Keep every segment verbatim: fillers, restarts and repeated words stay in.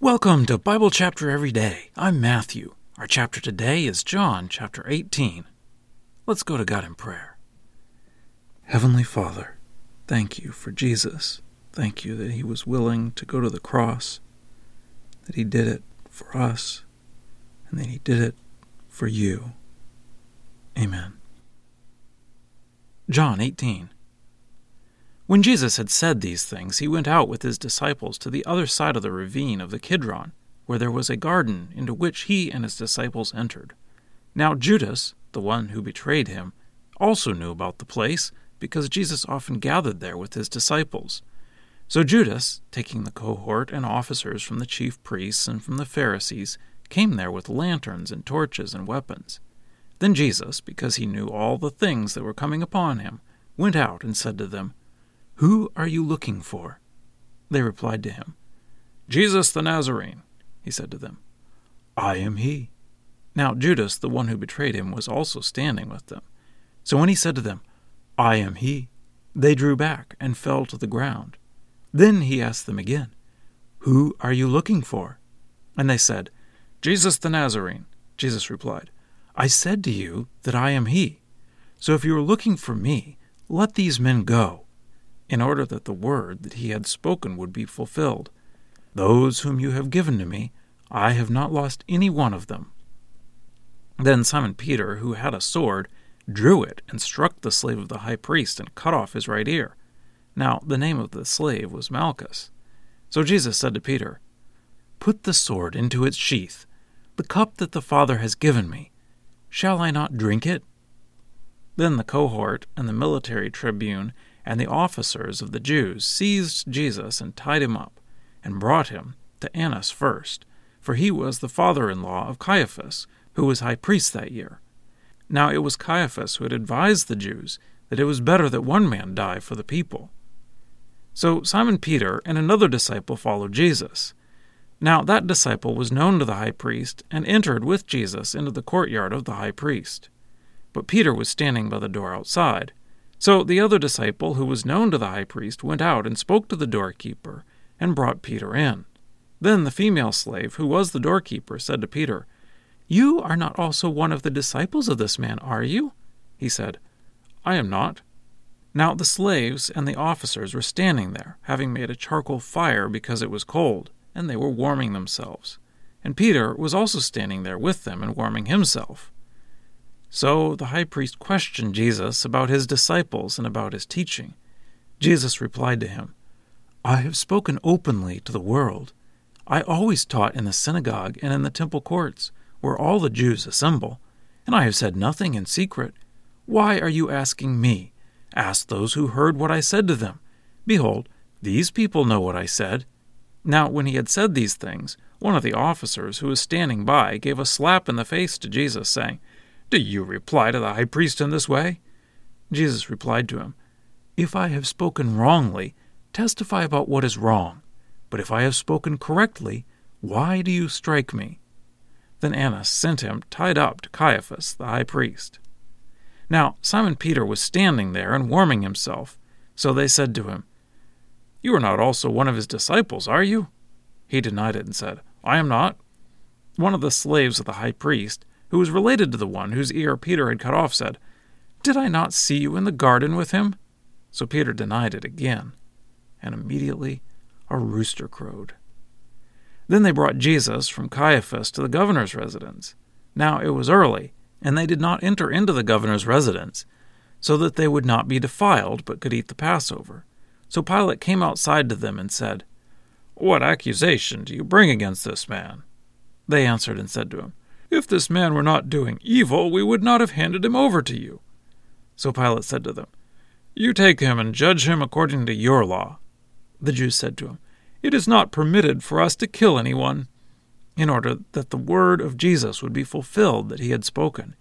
Welcome to Bible Chapter Every Day. I'm Matthew. Our chapter today is John chapter eighteen. Let's go to God in prayer. Heavenly Father, thank you for Jesus. Thank you that he was willing to go to the cross, that he did it for us, and that he did it for you. Amen. John eighteen. When Jesus had said these things, he went out with his disciples to the other side of the ravine of the Kidron, where there was a garden into which he and his disciples entered. Now Judas, the one who betrayed him, also knew about the place, because Jesus often gathered there with his disciples. So Judas, taking the cohort and officers from the chief priests and from the Pharisees, came there with lanterns and torches and weapons. Then Jesus, because he knew all the things that were coming upon him, went out and said to them, "Who are you looking for?" They replied to him, "Jesus the Nazarene," he said to them. "I am he." Now Judas, the one who betrayed him, was also standing with them. So when he said to them, "I am he," they drew back and fell to the ground. Then he asked them again, "Who are you looking for?" And they said, "Jesus the Nazarene." Jesus replied, "I said to you that I am he. So if you are looking for me, let these men go," in order that the word that he had spoken would be fulfilled. "Those whom you have given to me, I have not lost any one of them." Then Simon Peter, who had a sword, drew it and struck the slave of the high priest and cut off his right ear. Now the name of the slave was Malchus. So Jesus said to Peter, "Put the sword into its sheath. The cup that the Father has given me, shall I not drink it?" Then the cohort and the military tribune and the officers of the Jews seized Jesus and tied him up, and brought him to Annas first, for he was the father-in-law of Caiaphas, who was high priest that year. Now it was Caiaphas who had advised the Jews that it was better that one man die for the people. So Simon Peter and another disciple followed Jesus. Now that disciple was known to the high priest, and entered with Jesus into the courtyard of the high priest. But Peter was standing by the door outside. So the other disciple, who was known to the high priest, went out and spoke to the doorkeeper, and brought Peter in. Then the female slave, who was the doorkeeper, said to Peter, "You are not also one of the disciples of this man, are you?" He said, "I am not." Now the slaves and the officers were standing there, having made a charcoal fire because it was cold, and they were warming themselves. And Peter was also standing there with them and warming himself. So the high priest questioned Jesus about his disciples and about his teaching. Jesus replied to him, "I have spoken openly to the world. I always taught in the synagogue and in the temple courts, where all the Jews assemble, and I have said nothing in secret. Why are you asking me? Ask those who heard what I said to them. Behold, these people know what I said." Now when he had said these things, one of the officers who was standing by gave a slap in the face to Jesus, saying, "Do you reply to the high priest in this way?" Jesus replied to him, "If I have spoken wrongly, testify about what is wrong. But if I have spoken correctly, why do you strike me?" Then Annas sent him tied up to Caiaphas, the high priest. Now Simon Peter was standing there and warming himself. So they said to him, "You are not also one of his disciples, are you?" He denied it and said, "I am not." One of the slaves of the high priest, who was related to the one whose ear Peter had cut off, said, "Did I not see you in the garden with him?" So Peter denied it again, and immediately a rooster crowed. Then they brought Jesus from Caiaphas to the governor's residence. Now it was early, and they did not enter into the governor's residence, so that they would not be defiled, but could eat the Passover. So Pilate came outside to them and said, "What accusation do you bring against this man?" They answered and said to him, "If this man were not doing evil, we would not have handed him over to you." So Pilate said to them, "You take him and judge him according to your law." The Jews said to him, "It is not permitted for us to kill anyone," in order that the word of Jesus would be fulfilled that he had spoken,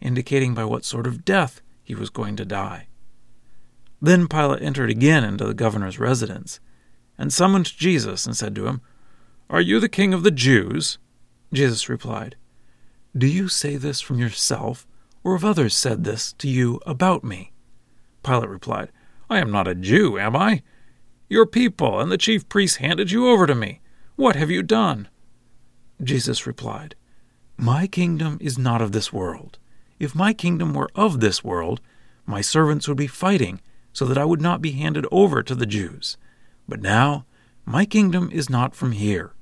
indicating by what sort of death he was going to die. Then Pilate entered again into the governor's residence, and summoned Jesus and said to him, "Are you the king of the Jews?" Jesus replied, "Do you say this from yourself, or have others said this to you about me?" Pilate replied, "I am not a Jew, am I? Your people and the chief priests handed you over to me. What have you done? Jesus replied, My kingdom is not of this world. If my kingdom were of this world, my servants would be fighting so that I would not be handed over to the Jews. But now my kingdom is not from here.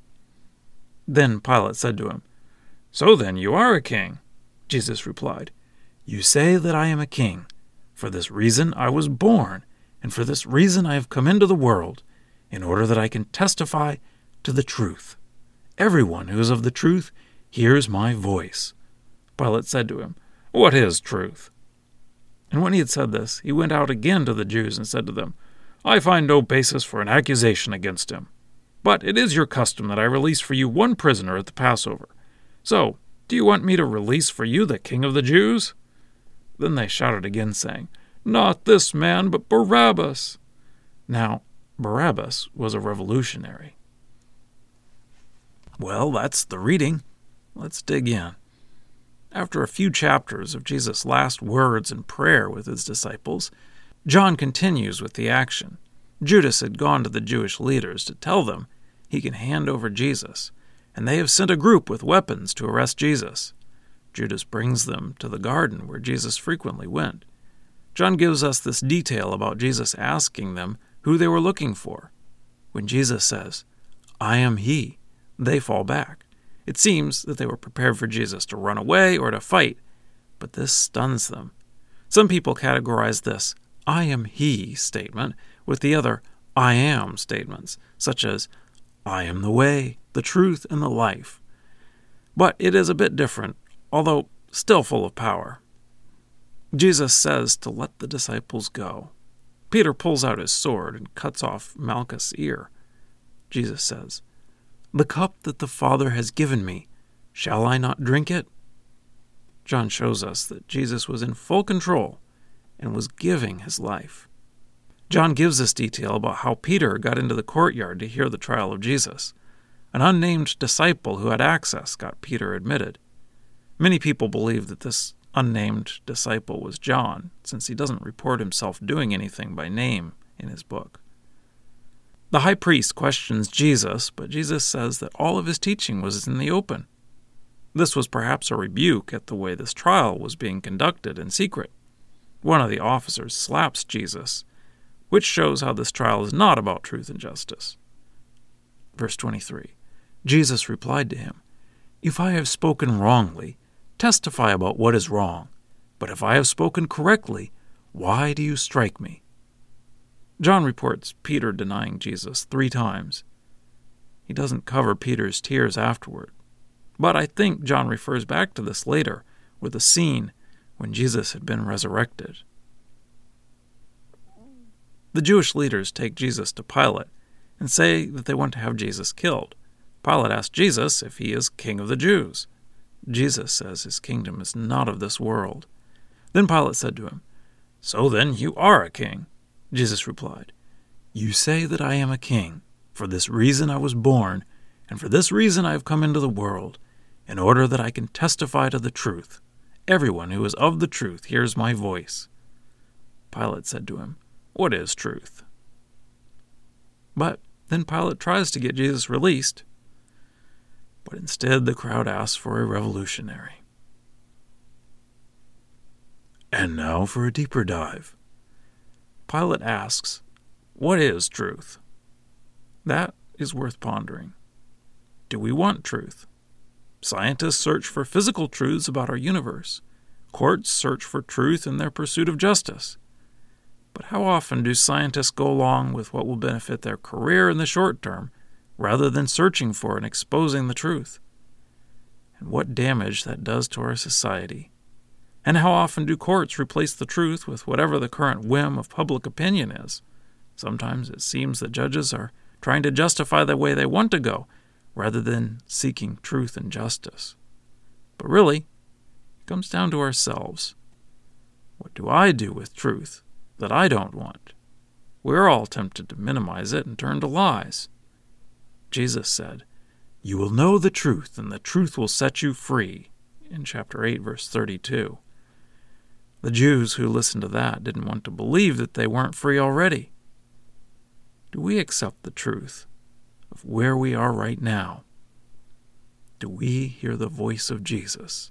Then Pilate said to him, So then you are a king. Jesus replied, You say that I am a king. For this reason I was born, and for this reason I have come into the world, in order that I can testify to the truth. Everyone who is of the truth hears my voice. Pilate said to him, What is truth? And when he had said this, he went out again to the Jews and said to them, I find no basis for an accusation against him. But it is your custom that I release for you one prisoner at the Passover. So, do you want me to release for you the king of the Jews? Then they shouted again, saying, Not this man, but Barabbas. Now, Barabbas was a revolutionary. Well, that's the reading. Let's dig in. After a few chapters of Jesus' last words and prayer with his disciples, John continues with the action. Judas had gone to the Jewish leaders to tell them he can hand over Jesus, and they have sent a group with weapons to arrest Jesus. Judas brings them to the garden where Jesus frequently went. John gives us this detail about Jesus asking them who they were looking for. When Jesus says, I am he, they fall back. It seems that they were prepared for Jesus to run away or to fight, but this stuns them. Some people categorize this I am he statement with the other I am statements, such as I am the way, the truth, and the life. But it is a bit different, although still full of power. Jesus says to let the disciples go. Peter pulls out his sword and cuts off Malchus' ear. Jesus says, The cup that the Father has given me, shall I not drink it? John shows us that Jesus was in full control and was giving his life. John gives us detail about how Peter got into the courtyard to hear the trial of Jesus. An unnamed disciple who had access got Peter admitted. Many people believe that this unnamed disciple was John, since he doesn't report himself doing anything by name in his book. The high priest questions Jesus, but Jesus says that all of his teaching was in the open. This was perhaps a rebuke at the way this trial was being conducted in secret. One of the officers slaps Jesus, which shows how this trial is not about truth and justice. Verse twenty-three, Jesus replied to him, If I have spoken wrongly, testify about what is wrong. But if I have spoken correctly, why do you strike me? John reports Peter denying Jesus three times. He doesn't cover Peter's tears afterward. But I think John refers back to this later with a scene when Jesus had been resurrected. The Jewish leaders take Jesus to Pilate and say that they want to have Jesus killed. Pilate asks Jesus if he is king of the Jews. Jesus says his kingdom is not of this world. Then Pilate said to him, So then you are a king. Jesus replied, You say that I am a king. For this reason I was born, and for this reason I have come into the world, in order that I can testify to the truth. Everyone who is of the truth hears my voice. Pilate said to him, What is truth? But then Pilate tries to get Jesus released, but instead the crowd asks for a revolutionary. And now for a deeper dive. Pilate asks, What is truth? That is worth pondering. Do we want truth? Scientists search for physical truths about our universe. Courts search for truth in their pursuit of justice. But how often do scientists go along with what will benefit their career in the short term, rather than searching for and exposing the truth? And what damage that does to our society. And how often do courts replace the truth with whatever the current whim of public opinion is? Sometimes it seems that judges are trying to justify the way they want to go, rather than seeking truth and justice. But really, it comes down to ourselves. What do I do with truth that I don't want? We're all tempted to minimize it and turn to lies. Jesus said, You will know the truth, and the truth will set you free, in chapter eight, verse thirty-two. The Jews who listened to that didn't want to believe that they weren't free already. Do we accept the truth of where we are right now, do we hear the voice of Jesus?